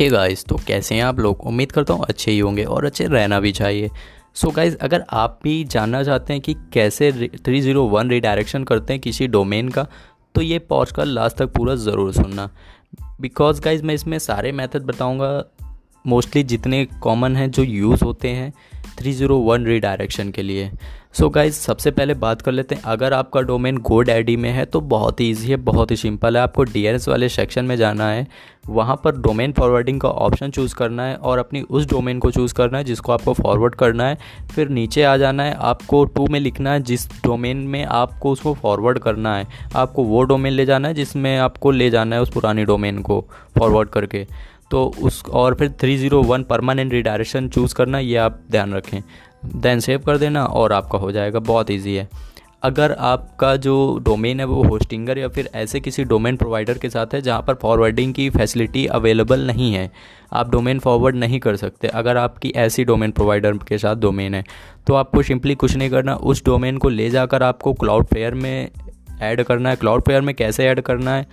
Hey guys, तो कैसे हैं आप लोग। उम्मीद करता हूँ अच्छे ही होंगे और अच्छे रहना भी चाहिए। सो गाइज़, अगर आप भी जानना चाहते हैं कि कैसे 301 रिडायरेक्शन करते हैं किसी डोमेन का, तो ये पॉडकास्ट लास्ट तक पूरा ज़रूर सुनना, बिकॉज गाइज़ मैं इसमें सारे मेथड बताऊंगा, मोस्टली जितने कॉमन हैं जो यूज़ होते हैं 301 रिडायरेक्शन के लिए। सो गाइज़, सबसे पहले बात कर लेते हैं, अगर आपका डोमेन GoDaddy में है तो बहुत ही ईजी है, बहुत ही सिंपल है। आपको DNS वाले सेक्शन में जाना है, वहाँ पर डोमेन फॉरवर्डिंग का ऑप्शन चूज़ करना है और अपनी उस डोमेन को चूज़ करना है जिसको आपको फॉरवर्ड करना है। फिर नीचे आ जाना है, आपको 2 में लिखना है जिस डोमेन में आपको उसको फॉरवर्ड करना है। आपको वो डोमेन ले जाना है जिसमें आपको ले जाना है उस पुरानी डोमेन को फॉरवर्ड करके, तो उस और फिर 301 परमानेंट रिडायरेक्शन चूज़ करना, ये आप ध्यान रखें। देन सेव कर देना और आपका हो जाएगा, बहुत इजी है। अगर आपका जो डोमेन है वो होस्टिंगर या फिर ऐसे किसी डोमेन प्रोवाइडर के साथ है जहाँ पर फॉरवर्डिंग की फैसिलिटी अवेलेबल नहीं है, आप डोमेन फॉरवर्ड नहीं कर सकते, अगर आपकी ऐसी डोमेन प्रोवाइडर के साथ डोमेन है, तो आपको सिंपली कुछ नहीं करना, उस डोमेन को ले जाकर आपको Cloudflare में ऐड करना है। Cloudflare में कैसे ऐड करना है,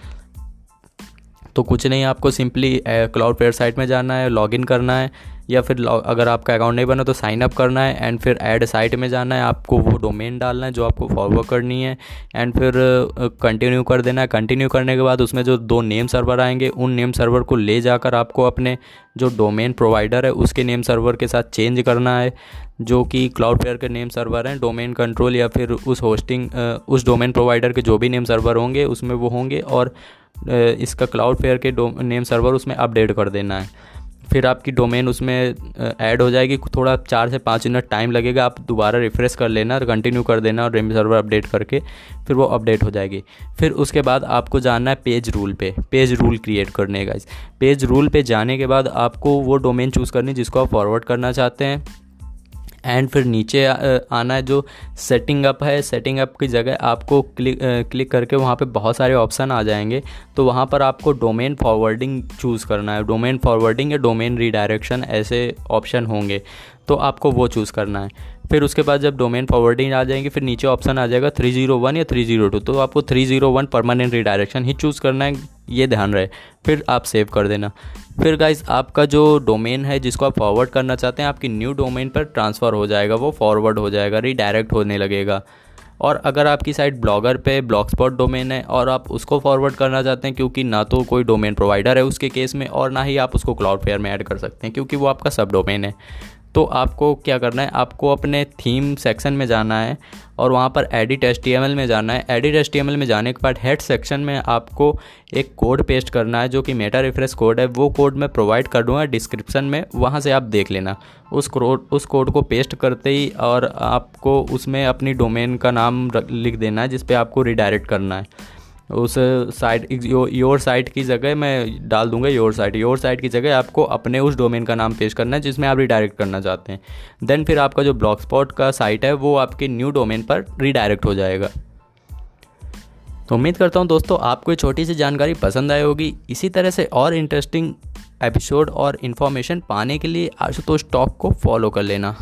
तो कुछ नहीं, आपको सिंपली Cloudflare साइट में जाना है, लॉगिन करना है, या फिर अगर आपका अकाउंट नहीं बना तो साइन अप करना है, एंड फिर ऐड साइट में जाना है, आपको वो डोमेन डालना है जो आपको फॉरवर्ड करनी है, एंड फिर कंटिन्यू कर देना है। कंटिन्यू करने के बाद उसमें जो 2 नेम सर्वर आएंगे, उन नेम सर्वर को ले जाकर आपको अपने जो डोमेन प्रोवाइडर है उसके नेम सर्वर के साथ चेंज करना है, जो कि Cloudflare के नेम सर्वर हैं। डोमेन कंट्रोल या फिर उस डोमेन प्रोवाइडर के जो भी नेम सर्वर होंगे उसमें वो होंगे, और इसका Cloudflare के नेम सर्वर उसमें अपडेट कर देना है। फिर आपकी डोमेन उसमें ऐड हो जाएगी। थोड़ा 4 से 5 मिनट टाइम लगेगा, आप दोबारा रिफ़्रेश कर लेना और कंटिन्यू कर देना और नेम सर्वर अपडेट करके फिर वो अपडेट हो जाएगी। फिर उसके बाद आपको जाना है पेज रूल पे, पेज रूल क्रिएट करने का। पेज रूल पे जाने के बाद आपको वो डोमेन चूज़ करनी है जिसको आप फॉरवर्ड करना चाहते हैं, एंड फिर नीचे आना है जो सेटिंग अप है। सेटिंग अप की जगह आपको क्लिक करके वहाँ पे बहुत सारे ऑप्शन आ जाएंगे, तो वहाँ पर आपको डोमेन फॉरवर्डिंग चूज़ करना है। डोमेन फॉरवर्डिंग या डोमेन रिडायरेक्शन ऐसे ऑप्शन होंगे, तो आपको वो चूज़ करना है। फिर उसके बाद जब डोमेन फॉरवर्डिंग आ जाएंगे, फिर नीचे ऑप्शन आ जाएगा 301 या 302, तो आपको 301 परमानेंट रिडायरेक्शन ही चूज़ करना है, ये ध्यान रहे। फिर आप सेव कर देना। फिर गाइस, आपका जो डोमेन है जिसको आप फॉरवर्ड करना चाहते हैं आपकी न्यू डोमेन पर ट्रांसफ़र हो जाएगा, वो फॉरवर्ड हो जाएगा, रिडायरेक्ट होने लगेगा। और अगर आपकी साइट ब्लॉगर पे ब्लॉगस्पॉट डोमेन है और आप उसको फॉरवर्ड करना चाहते हैं, क्योंकि ना तो कोई डोमेन प्रोवाइडर है उसके केस में और ना ही आप उसको Cloudflare में ऐड कर सकते हैं क्योंकि वो आपका सब डोमेन है, तो आपको क्या करना है, आपको अपने थीम सेक्शन में जाना है और वहाँ पर एडिट HTML में जाना है। एडिट HTML में जाने के बाद हेड सेक्शन में आपको एक कोड पेस्ट करना है जो कि मेटा रेफरेंस कोड है, वो कोड मैं प्रोवाइड कर दूँगा डिस्क्रिप्शन में, वहाँ से आप देख लेना। उस कोड को पेस्ट करते ही और आपको उसमें अपनी डोमेन का नाम लिख देना है जिस पे आपको रिडायरेक्ट करना है। उस साइट योर साइट की जगह मैं डाल दूंगा योर साइट। योर साइट की जगह आपको अपने उस डोमेन का नाम पेश करना है जिसमें आप रिडायरेक्ट करना चाहते हैं। देन फिर आपका जो Blogspot का साइट है वो आपके न्यू डोमेन पर रिडायरेक्ट हो जाएगा। तो उम्मीद करता हूँ दोस्तों आपको ये छोटी सी जानकारी पसंद आई होगी। इसी तरह से और इंटरेस्टिंग एपिसोड और इन्फॉर्मेशन पाने के लिए आशुतोष टॉक को फॉलो कर लेना।